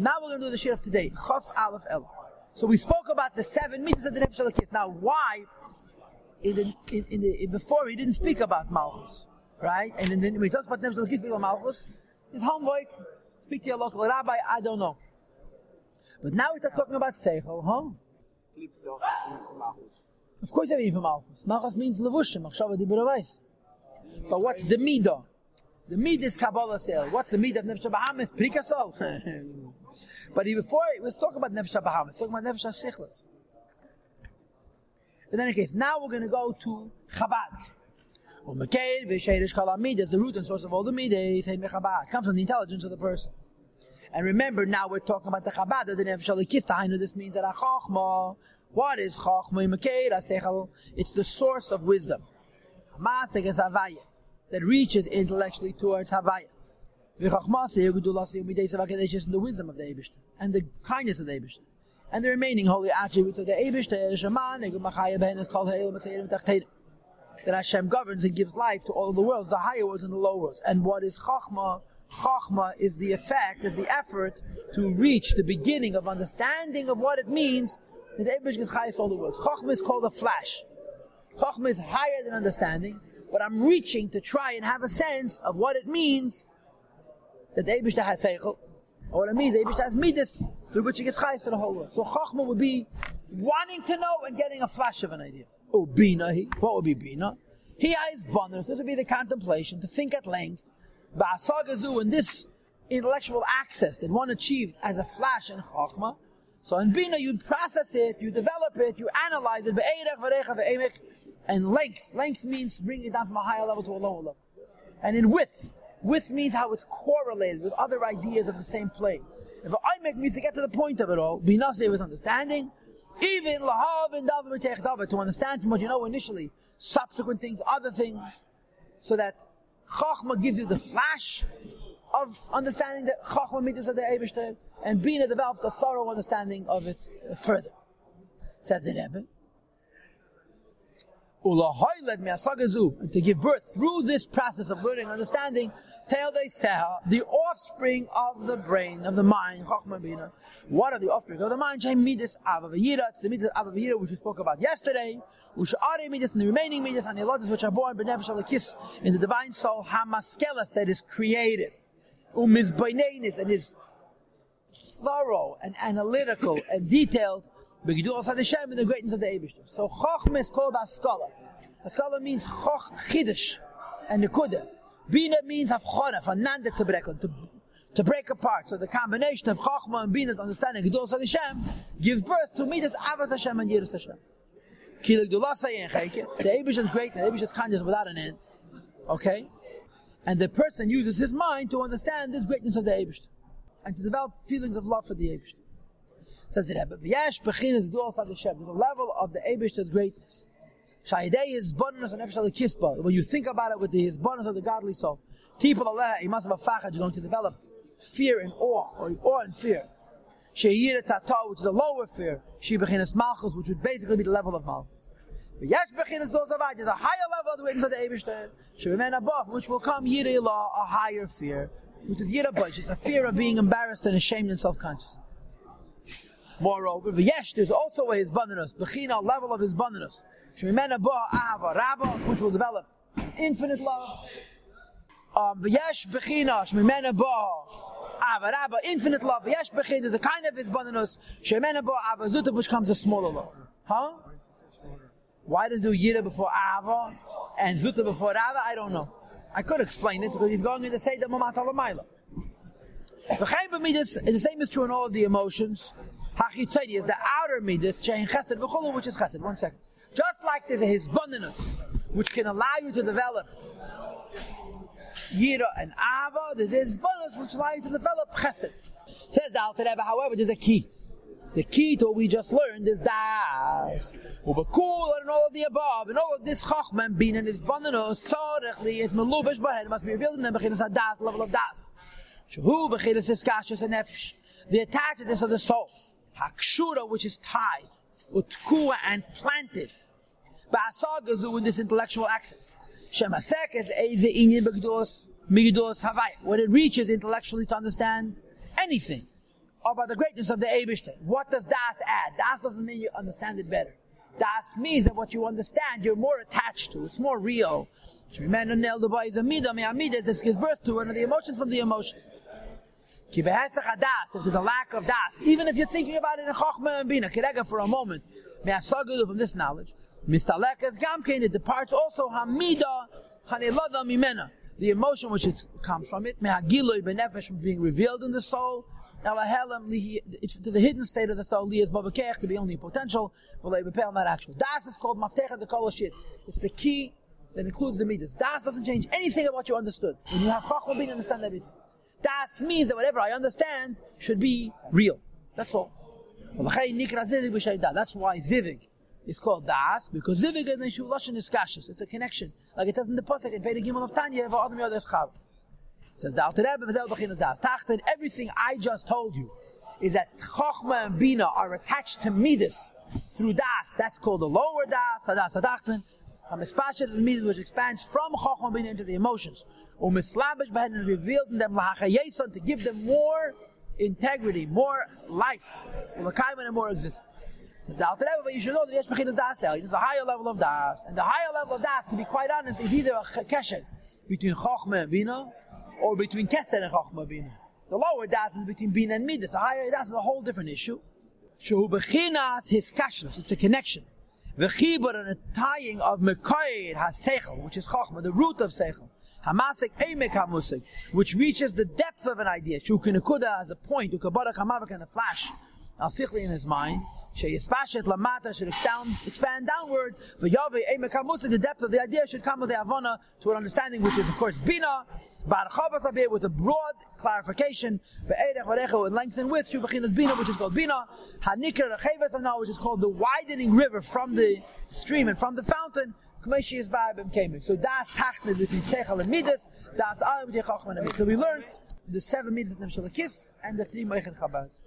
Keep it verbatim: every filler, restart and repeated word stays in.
Now we're going to do the shir of today, Chaf Aleph El. So we spoke about the seven meters of the Nefesh Elokis. Now why, in the, in, in the, in before he didn't speak about Malchus, right? And then when he talks about Nefesh Elokis, speak about Malchus. His homeboy, speak to your local rabbi, I don't know. But now we start talking about Seichel, huh? Of course they're even Malchus. Malchus means Levushim, Machshava Diburavais. But what's the Midah? The Midah is Kabbalah Seichel. What's the Midah of Nefesh HaBahamas? Prikasol. But before, let's talk about Nefesh HaBahamas. Let's talk about Nefesh HaSikhlas. In any case, now we're going to go to Chabad. The root and source of all the Midah comes from the intelligence of the person. And remember, now we're talking about the Chabad of the Nefesh HaLokis. This means that a Chochma. What is Chochma? It's the source of wisdom that reaches intellectually towards Havaya. The wisdom of the Eibishter and the kindness of the Eibishter and the remaining holy attributes of the Eibishter, that Hashem governs and gives life to all the worlds, the higher worlds and the lower worlds. And what is Chochma? Chochma is the effect, is the effort to reach the beginning of understanding of what it means that the Eivish is highest of all the worlds. Chochma is called a flash. Chochma is higher than understanding, but I'm reaching to try and have a sense of what it means that the Eivish has Seichel, or what it means the Eivish has Midas, through which it gets highest of the whole world. So Chochma would be wanting to know and getting a flash of an idea. Oh, Bina, he. What would be Bina? He is bonus. This would be the contemplation, to think at length. Ba'asagazu, and this intellectual access that one achieved as a flash in Chochma. So in Bina, you process it, you develop it, you analyze it, and length. Length means bringing it down from a higher level to a lower level. And in width. Width means how it's correlated with other ideas of the same plane. If Aimek means to get to the point of it all, Bina say with understanding, even lahav and davar, to understand from what you know initially, subsequent things, other things, so that Chochma gives you the flash of understanding that Chochma midas of the Eibishter, and Bina develops a thorough understanding of it further. Says the Rebbe, and to give birth through this process of learning and understanding, the offspring of the brain, of the mind, Chochma Bina. What are the offspring of the mind? Shem midas Ava of Yira. It's the midas Ava of Yira which we spoke about yesterday. Usha'ari midas, and the remaining midas, and the lotus which are born, b'nefesh elokis, in the divine soul, hamaskelas, that is creative, umizbonenus, and is thorough and analytical and detailed, b'gidul Sade Shem, in the greatness of the Eibishter. So Chochma is called Ba'asagazu. Ba'asagazu means Choch Chiddush and the Kudah. Bina means Afkhana, from Nanda to Breklin, to, to break apart. So the combination of Chochma and Bina's understanding, Gidul Sade Shem, gives birth to Midas Avat Hashem and Yiras Hashem. The Eivish is great, the Eivish is kindness without an end. Okay? And the person uses his mind to understand this greatness of the Eivish and to develop feelings of love for the Eivish. Says the Rebbe, there's a level of the Eibishter's greatness. When you think about it with the hisbonenus of the godly soul, you're going to develop fear and awe, or awe and fear. Which is a lower fear, which would basically be the level of Malchus. There's a higher level of the greatness of the Eibishter, Sh'mimena bo'ah, which will come Yira, a higher fear, which is Yira, which is a fear of being embarrassed and ashamed and self-conscious. Moreover, v'yesh, there's also a hisbonenus, b'china, level of hisbonenus, sh'mimena bo'ah Ava, Rabah, which will develop infinite love. Um, v'yesh b'china, sh'mimena bo'ah Ava, Rabah, infinite love. V'yesh b'china, there's a kind of hisbonenus, sh'mimena bo'ah Ava, zutah, which comes a smaller love. Huh? Why does do Yira before Ava and zutah before Rabah? I don't know. I could explain it because he's going in to say the mamat alamayla. The same is true in all of the emotions. Hachitzadi is the outer midas, shein chesed v'cholu, which is chesed. One second. Just like there's a hisbonenus, which can allow you to develop Yira and Ava, there's a hisbonenus which allows you to develop chesed. Says the Alter Rebbe, however, there's a key. The key to what we just learned is Das. Ubakul, and all of the above, and all of this Chochma and Bina and hisbonenus, tzorechli is melubesh b'hen, must be revealed in them, bechinas hadas, level of Das. Shehu bechinas hiskashus and nefesh, the attachedness of the soul. Hakshura, which is tied, utkua, and planted. Ba'asagazu, in this intellectual access. Shemasek is eize inyan begdos, migdos, havai. When it reaches intellectually to understand anything. about the greatness of the Eibishter. What does Das add? Das doesn't mean you understand it better. Das means that what you understand, you're more attached to. It's more real. Sh'mimena bo'ah is a midah. May midah this gives birth to one of the emotions from the emotions. If there's a lack of Das, even if you're thinking about it in Chochma and Bina, Kirega for a moment, may Ba'asagazu from this knowledge, Mistalekas Gamkein, it departs also Hamida Hanelada Mimena, the emotion which it comes from it, Mehagiloi Benefesh from being revealed in the soul, to the hidden state of the soul, Lias Babakeh, to be only potential, not actual. Das is called Maftecha the Kolashit. It's the key that includes the midas. Das doesn't change anything about what you understood. When you have Chochma Bina, you understand everything. Das means that whatever I understand should be real. That's all. That's why Zivig is called Das, because Zivig is the Shuloshin is Kashas. It's a connection. Like it doesn't deposit in Veda Gimel of Tanya, for Adam Yodas Chab. It says, Tachten, everything I just told you is that Chochma and Bina are attached to Midas through Das. That's called the lower Das, Hadas Tachten. Hamispashet and Midas, which expands from Chochma Bina into the emotions. Umislabish Bahan and revealed in them Lahachayeson to give them more integrity, more life, and more existence. You should know that it is a higher level of Das. And the higher level of Das, to be quite honest, is either a kesel between Chochma and Bina or between kesed and Chochma and Bina. The lower Das is between Bina and Midas. The higher Das is a whole different issue. It's a connection. The chibur and a tying of mekoyer ha-seichel, which is Chochma, the root of Seichel. Hamasik emek hamusik, which reaches the depth of an idea. Shukinu Kudah as a point, ukabara kamavik and a flash, al-sikhli in his mind. Sheyespashet lamata should expand downward. V'yaveh emek hamusik, the depth of the idea should come with the Havana to an understanding, which is of course Bina. Ba'archavas abeh with a broad clarification. Ve'erech varecho and lengthen with shubachinus Bina, which is called Bina. Hanikar rechevas now, which is called the widening river from the stream and from the fountain. So Das Tachna between Seichel and Midas, Das Alim between Chochma and Midas. So we learned the seven Midas of Nefesh Elokis and the three Moichin Chabad.